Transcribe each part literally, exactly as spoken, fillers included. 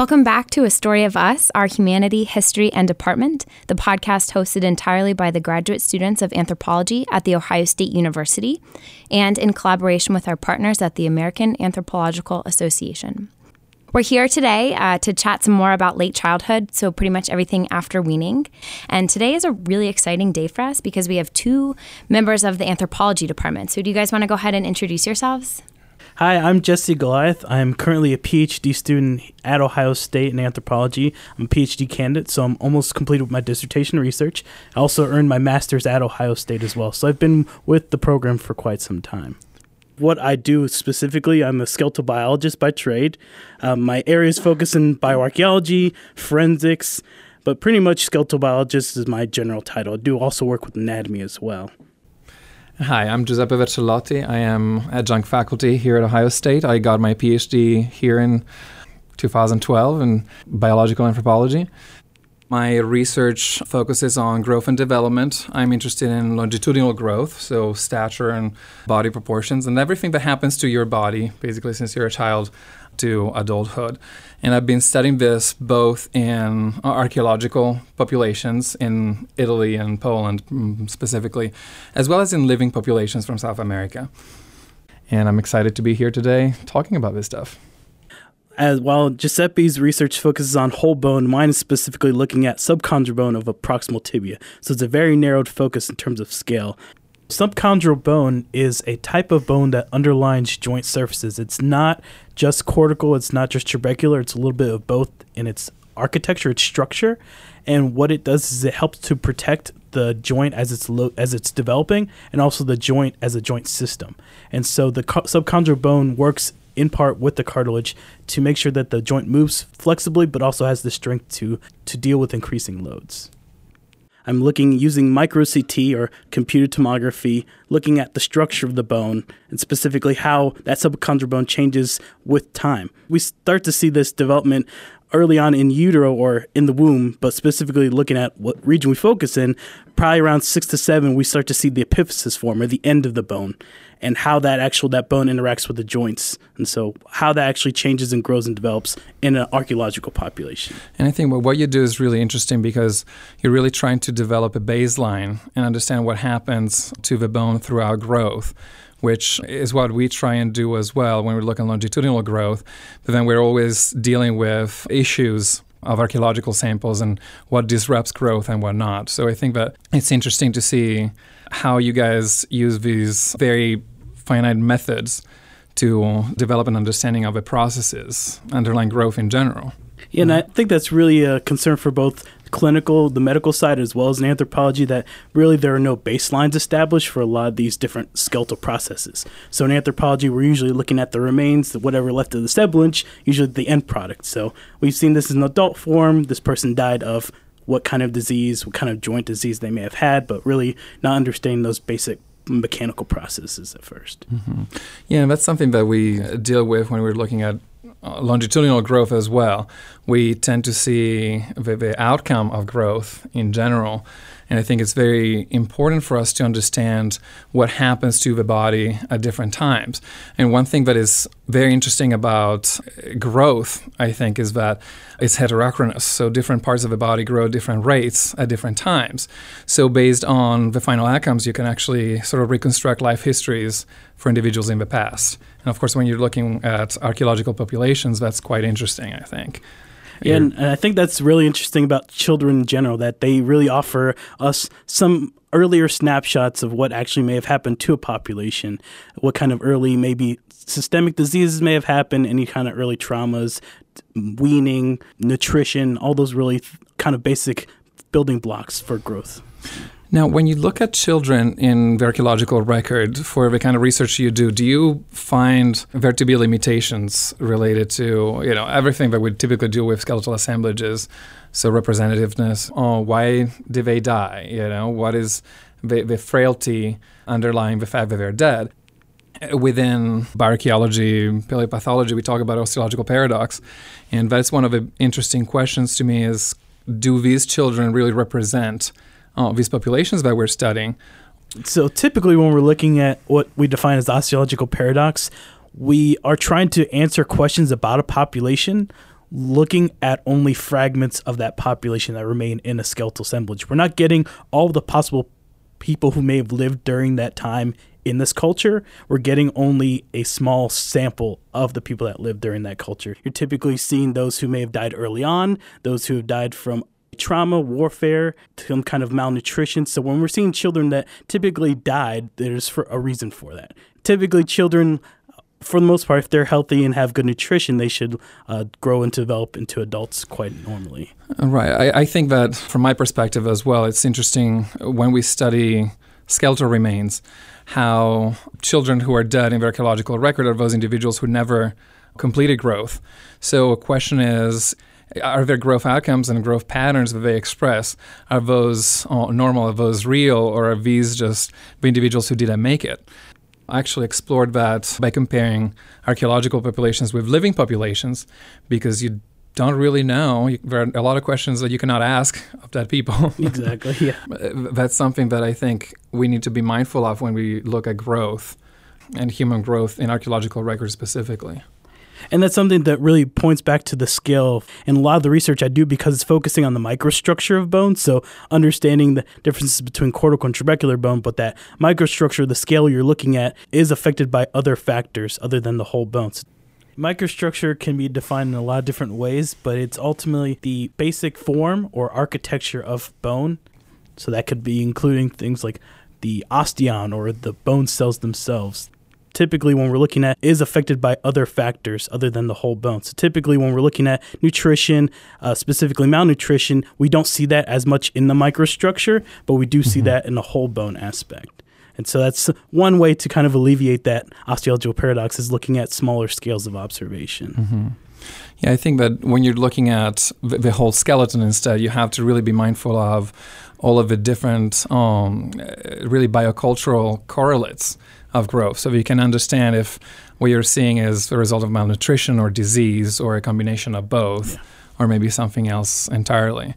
Welcome back to A Story of Us, our Humanity, History, and Department, the podcast hosted entirely by the graduate students of anthropology at The Ohio State University and in collaboration with our partners at the American Anthropological Association. We're here today uh, to chat some more about late childhood, so pretty much everything after weaning. And today is a really exciting day for us because we have two members of the anthropology department. So do you guys want to go ahead and introduce yourselves? Hi, I'm Jesse Goliath. I'm currently a P H D student at Ohio State in anthropology. I'm a P H D candidate, so I'm almost completed with my dissertation research. I also earned my master's at Ohio State as well, so I've been with the program for quite some time. What I do specifically, I'm a skeletal biologist by trade. Um, my areas focus in bioarchaeology, forensics, but pretty much skeletal biologist is my general title. I do also work with anatomy as well. Hi, I'm Giuseppe Vercellotti. I am adjunct faculty here at Ohio State. I got my P H D here in two thousand twelve in biological anthropology. My research focuses on growth and development. I'm interested in longitudinal growth, so stature and body proportions and everything that happens to your body, basically since you're a child to adulthood. And I've been studying this both in archaeological populations in Italy and Poland specifically, as well as in living populations from South America. And I'm excited to be here today talking about this stuff. As while Giuseppe's research focuses on whole bone, mine is specifically looking at subchondral bone of a proximal tibia. So it's a very narrowed focus in terms of scale. Subchondral bone is a type of bone that underlines joint surfaces. It's not just cortical, it's not just trabecular, it's a little bit of both in its architecture, its structure, and what it does is it helps to protect the joint as it's lo- as it's developing, and also the joint as a joint system. And so the co- subchondral bone works in part with the cartilage to make sure that the joint moves flexibly, but also has the strength to, to deal with increasing loads. I'm looking using micro C T or computed tomography, looking at the structure of the bone and specifically how that subchondral bone changes with time. We start to see this development early on in utero or in the womb, but specifically looking at what region we focus in, probably around six to seven, we start to see the epiphysis form or the end of the bone and how that actual that bone interacts with the joints. And so how that actually changes and grows and develops in an archaeological population. And I think what you do is really interesting because you're really trying to develop a baseline and understand what happens to the bone throughout growth, which is what we try and do as well when we look at longitudinal growth. But then we're always dealing with issues of archaeological samples and what disrupts growth and what not. So I think that it's interesting to see how you guys use these very finite methods to develop an understanding of the processes underlying growth in general. Yeah, and I think that's really a concern for both clinical, the medical side, as well as in anthropology, that really there are no baselines established for a lot of these different skeletal processes. So in anthropology, we're usually looking at the remains, the whatever left of the assemblage, usually the end product. So we've seen this in adult form. This person died of what kind of disease, what kind of joint disease they may have had, but really not understanding those basic mechanical processes at first. Mm-hmm. Yeah, that's something that we deal with when we're looking at Uh, longitudinal growth as well. We tend to see the, the outcome of growth in general, and I think it's very important for us to understand what happens to the body at different times. And one thing that is very interesting about growth, I think, is that it's heterochronous. So different parts of the body grow at different rates at different times. So based on the final outcomes, you can actually sort of reconstruct life histories for individuals in the past. And of course, when you're looking at archaeological populations, that's quite interesting, I think. Yeah, and, and I think that's really interesting about children in general, that they really offer us some earlier snapshots of what actually may have happened to a population, what kind of early maybe systemic diseases may have happened, any kind of early traumas, weaning, nutrition, all those really kind of basic building blocks for growth. Now, when you look at children in the archaeological record for the kind of research you do, do you find there to be limitations related to, you know, everything that we typically do with skeletal assemblages? So representativeness, oh, why did they die? You know, what is the, the frailty underlying the fact that they're dead? Within bioarchaeology, paleopathology, we talk about osteological paradox. And that's one of the interesting questions to me is, do these children really represent Oh, these populations that we're studying? So typically when we're looking at what we define as the osteological paradox, we are trying to answer questions about a population looking at only fragments of that population that remain in a skeletal assemblage. We're not getting all the possible people who may have lived during that time in this culture. We're getting only a small sample of the people that lived during that culture. You're typically seeing those who may have died early on, those who have died from trauma, warfare, some kind of malnutrition. So when we're seeing children that typically died, there's for a reason for that. Typically children, for the most part, if they're healthy and have good nutrition, they should uh, grow and develop into adults quite normally. Right. I, I think that from my perspective as well, it's interesting when we study skeletal remains, how children who are dead in the archaeological record are those individuals who never completed growth. So a question is, are their growth outcomes and growth patterns that they express, are those uh, normal, are those real, or are these just the individuals who didn't make it? I actually explored that by comparing archaeological populations with living populations, because you don't really know. You, there are a lot of questions that you cannot ask of dead people. Exactly, yeah. That's something that I think we need to be mindful of when we look at growth and human growth in archaeological records specifically. And that's something that really points back to the scale. And a lot of the research I do, because it's focusing on the microstructure of bone, so understanding the differences between cortical and trabecular bone, but that microstructure, the scale you're looking at, is affected by other factors other than the whole bone. So microstructure can be defined in a lot of different ways, but it's ultimately the basic form or architecture of bone. So that could be including things like the osteon or the bone cells themselves. Typically when we're looking at is affected by other factors other than the whole bone. So typically when we're looking at nutrition, uh, specifically malnutrition, we don't see that as much in the microstructure, but we do mm-hmm. see that in the whole bone aspect. And so that's one way to kind of alleviate that osteological paradox, is looking at smaller scales of observation. Mm-hmm. Yeah, I think that when you're looking at the whole skeleton instead, you have to really be mindful of all of the different um, really biocultural correlates of growth, so you can understand if what you're seeing is the result of malnutrition or disease or a combination of both, yeah. or maybe something else entirely.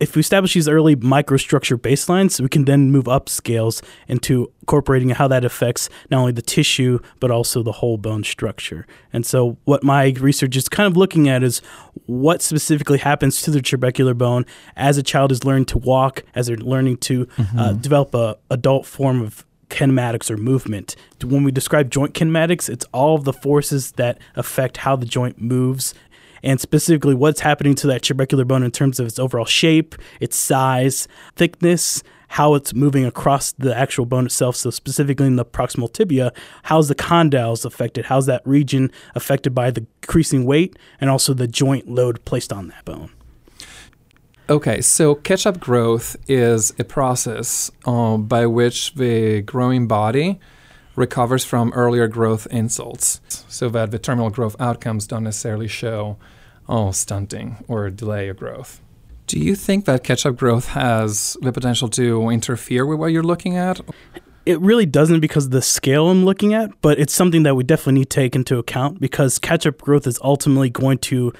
If we establish these early microstructure baselines, we can then move up scales into incorporating how that affects not only the tissue, but also the whole bone structure. And so what my research is kind of looking at is what specifically happens to the trabecular bone as a child is learning to walk, as they're learning to mm-hmm. uh, develop an adult form of kinematics or movement. When we describe joint kinematics, it's all of the forces that affect how the joint moves, and specifically what's happening to that trabecular bone in terms of its overall shape, its size, thickness, how it's moving across the actual bone itself. So specifically in the proximal tibia, how's the condyles affected? How's that region affected by the increasing weight and also the joint load placed on that bone? Okay, so catch-up growth is a process um, by which the growing body recovers from earlier growth insults, so that the terminal growth outcomes don't necessarily show oh, stunting or delay of growth. Do you think that catch-up growth has the potential to interfere with what you're looking at? It really doesn't, because of the scale I'm looking at, but it's something that we definitely need to take into account, because catch-up growth is ultimately going to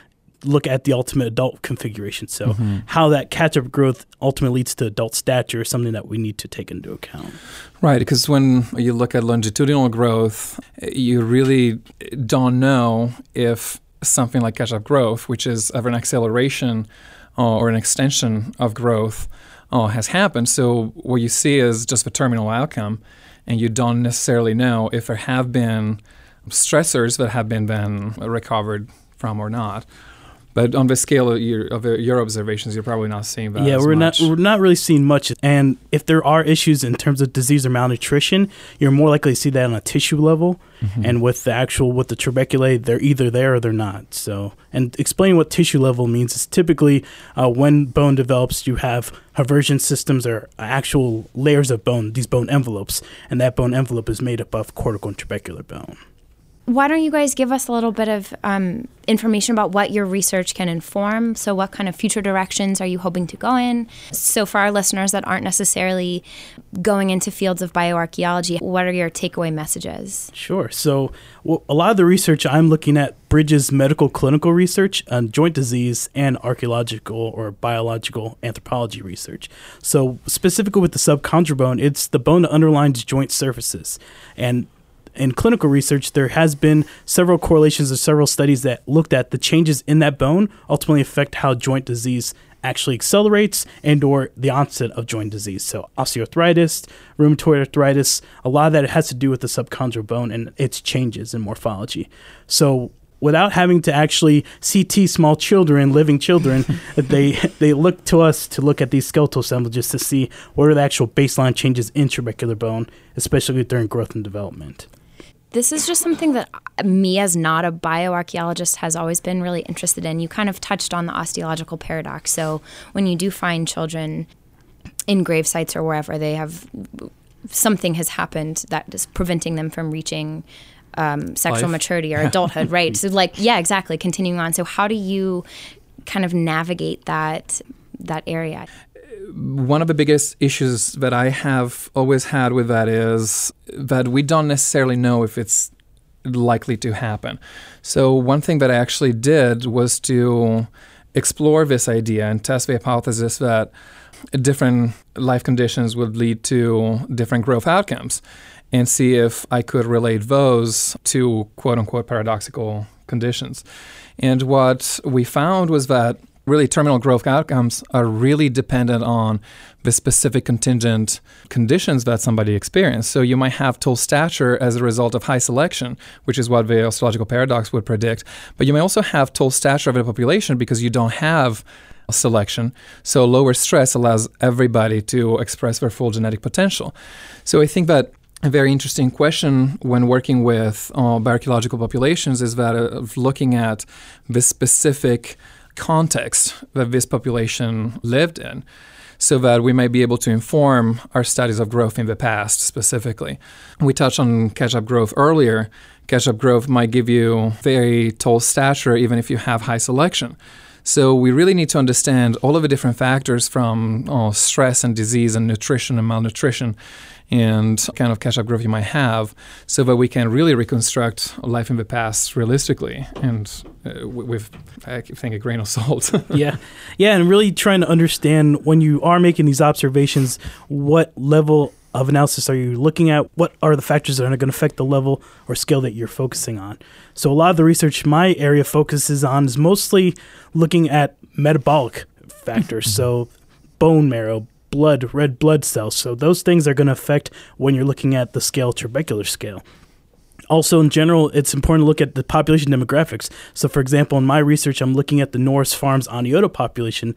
look at the ultimate adult configuration. So mm-hmm. how that catch-up growth ultimately leads to adult stature is something that we need to take into account. Right, because when you look at longitudinal growth, you really don't know if something like catch-up growth, which is of an acceleration uh, or an extension of growth, uh, has happened. So what you see is just the terminal outcome, and you don't necessarily know if there have been stressors that have been then recovered from or not. But on the scale of your, of your observations, you're probably not seeing that. Yeah, as we're much. not we're not really seeing much. And if there are issues in terms of disease or malnutrition, you're more likely to see that on a tissue level. Mm-hmm. And with the actual with the trabeculae, they're either there or they're not. So, and explaining what tissue level means is typically uh, when bone develops, you have Haversion systems are actual layers of bone, these bone envelopes, and that bone envelope is made up of cortical and trabecular bone. Why don't you guys give us a little bit of um, information about what your research can inform? So what kind of future directions are you hoping to go in? So for our listeners that aren't necessarily going into fields of bioarchaeology, what are your takeaway messages? Sure. So well, a lot of the research I'm looking at bridges medical clinical research on joint disease and archaeological or biological anthropology research. So specifically with the subchondral bone, it's the bone that underlines joint surfaces. And in clinical research, there has been several correlations of several studies that looked at the changes in that bone ultimately affect how joint disease actually accelerates and or the onset of joint disease. So osteoarthritis, rheumatoid arthritis, a lot of that has to do with the subchondral bone and its changes in morphology. So without having to actually C T small children, living children, they they look to us to look at these skeletal assemblages to see what are the actual baseline changes in trabecular bone, especially during growth and development. This is just something that me as not a bioarchaeologist has always been really interested in. You kind of touched on the osteological paradox. So when you do find children in grave sites or wherever, they have something has happened that is preventing them from reaching Um, sexual Life. maturity or adulthood, right? So like, yeah, exactly. Continuing on. So how do you kind of navigate that that area? One of the biggest issues that I have always had with that is that we don't necessarily know if it's likely to happen. So one thing that I actually did was to explore this idea and test the hypothesis that different life conditions would lead to different growth outcomes, and see if I could relate those to quote-unquote paradoxical conditions. And what we found was that really terminal growth outcomes are really dependent on the specific contingent conditions that somebody experienced. So you might have tall stature as a result of high selection, which is what the osteological paradox would predict, but you may also have tall stature of the population because you don't have selection. So lower stress allows everybody to express their full genetic potential. So I think that a very interesting question when working with uh, bioarchaeological populations is that of looking at the specific context that this population lived in, so that we might be able to inform our studies of growth in the past specifically. We touched on catch-up growth earlier. Catch-up growth might give you very tall stature even if you have high selection. So we really need to understand all of the different factors from oh, stress and disease and nutrition and malnutrition and kind of catch-up growth you might have, so that we can really reconstruct life in the past realistically and uh, with, I think, a grain of salt. yeah, yeah, and really trying to understand when you are making these observations, what level of analysis are you looking at? What are the factors that are going to affect the level or scale that you're focusing on? So a lot of the research my area focuses on is mostly looking at metabolic factors, so bone marrow, blood, red blood cells. So those things are going to affect when you're looking at the scale, trabecular scale. Also, in general, it's important to look at the population demographics. So, for example, in my research, I'm looking at the Norris Farms Oneota population.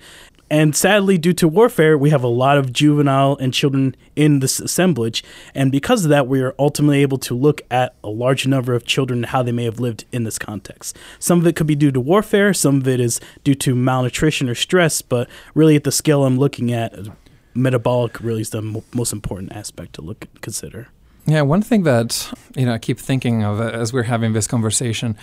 And sadly, due to warfare, we have a lot of juvenile and children in this assemblage. And because of that, we are ultimately able to look at a large number of children and how they may have lived in this context. Some of it could be due to warfare. Some of it is due to malnutrition or stress. But really, at the scale I'm looking at, metabolic really is the m- most important aspect to look consider. Yeah, one thing that, you know, I keep thinking of as we're having this conversation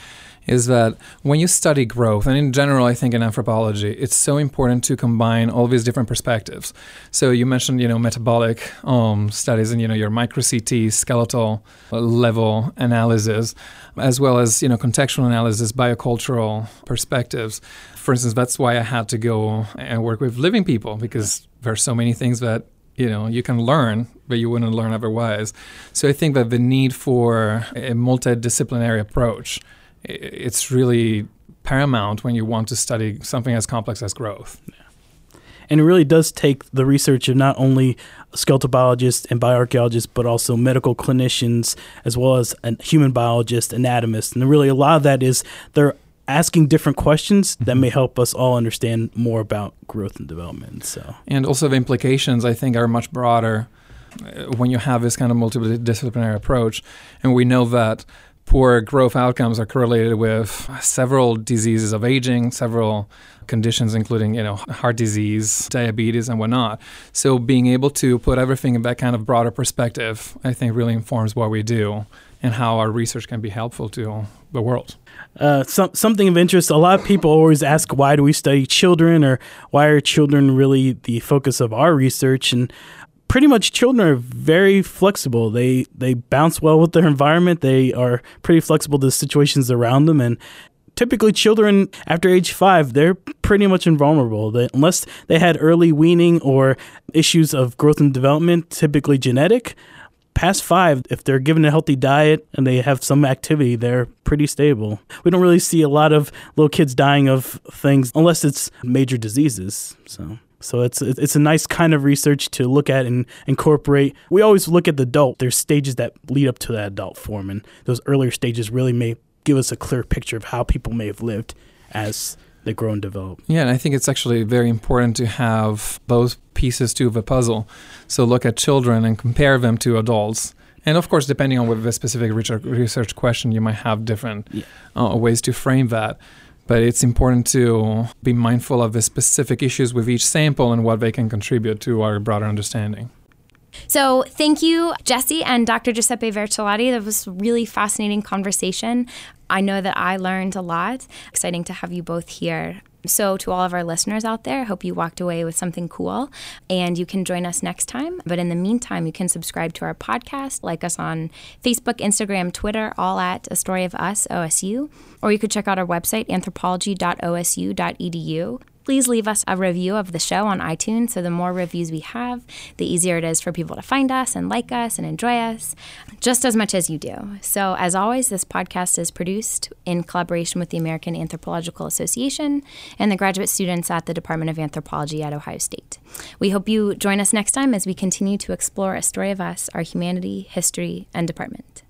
is that when you study growth, and in general, I think in anthropology, it's so important to combine all these different perspectives. So you mentioned, you know, metabolic um, studies and, you know, your micro-C T, skeletal level analysis, as well as, you know, contextual analysis, biocultural perspectives. For instance, that's why I had to go and work with living people, because there are so many things that you know, you can learn, but you wouldn't learn otherwise. So I think that the need for a multidisciplinary approach, it's really paramount when you want to study something as complex as growth. Yeah. And it really does take the research of not only skeletal biologists and bioarchaeologists, but also medical clinicians, as well as a human biologist, anatomist. And really a lot of that is they're asking different questions that may help us all understand more about growth and development. So, and also the implications, I think, are much broader when you have this kind of multidisciplinary approach. And we know that poor growth outcomes are correlated with several diseases of aging, several conditions, including, you know, heart disease, diabetes, and whatnot. So being able to put everything in that kind of broader perspective, I think, really informs what we do and how our research can be helpful to the world. Uh, so, something of interest, a lot of people always ask, why do we study children, or why are children really the focus of our research? And pretty much children are very flexible. They they bounce well with their environment. They are pretty flexible to the situations around them. And typically children after age five, they're pretty much invulnerable. They, unless they had early weaning or issues of growth and development, typically genetic, past five, if they're given a healthy diet and they have some activity, they're pretty stable. We don't really see a lot of little kids dying of things unless it's major diseases. So so it's it's a nice kind of research to look at and incorporate. We always look at the adult. There's stages that lead up to that adult form, and those earlier stages really may give us a clear picture of how people may have lived as they grow and develop. Yeah, and I think it's actually very important to have both pieces too of a puzzle. So look at children and compare them to adults. And of course, depending on what the specific research question, you might have different yeah. uh, ways to frame that. But it's important to be mindful of the specific issues with each sample and what they can contribute to our broader understanding. So thank you, Jesse and Doctor Giuseppe Vercellotti. That was a really fascinating conversation. I know that I learned a lot. Exciting to have you both here. So to all of our listeners out there, I hope you walked away with something cool, and you can join us next time. But in the meantime, you can subscribe to our podcast, like us on Facebook, Instagram, Twitter, all at A Story of Us, O S U. Or you could check out our website, anthropology dot O S U dot E D U. Please leave us a review of the show on iTunes. So the more reviews we have, the easier it is for people to find us and like us and enjoy us just as much as you do. So as always, this podcast is produced in collaboration with the American Anthropological Association and the graduate students at the Department of Anthropology at Ohio State. We hope you join us next time as we continue to explore A Story of Us, our humanity, history, and department.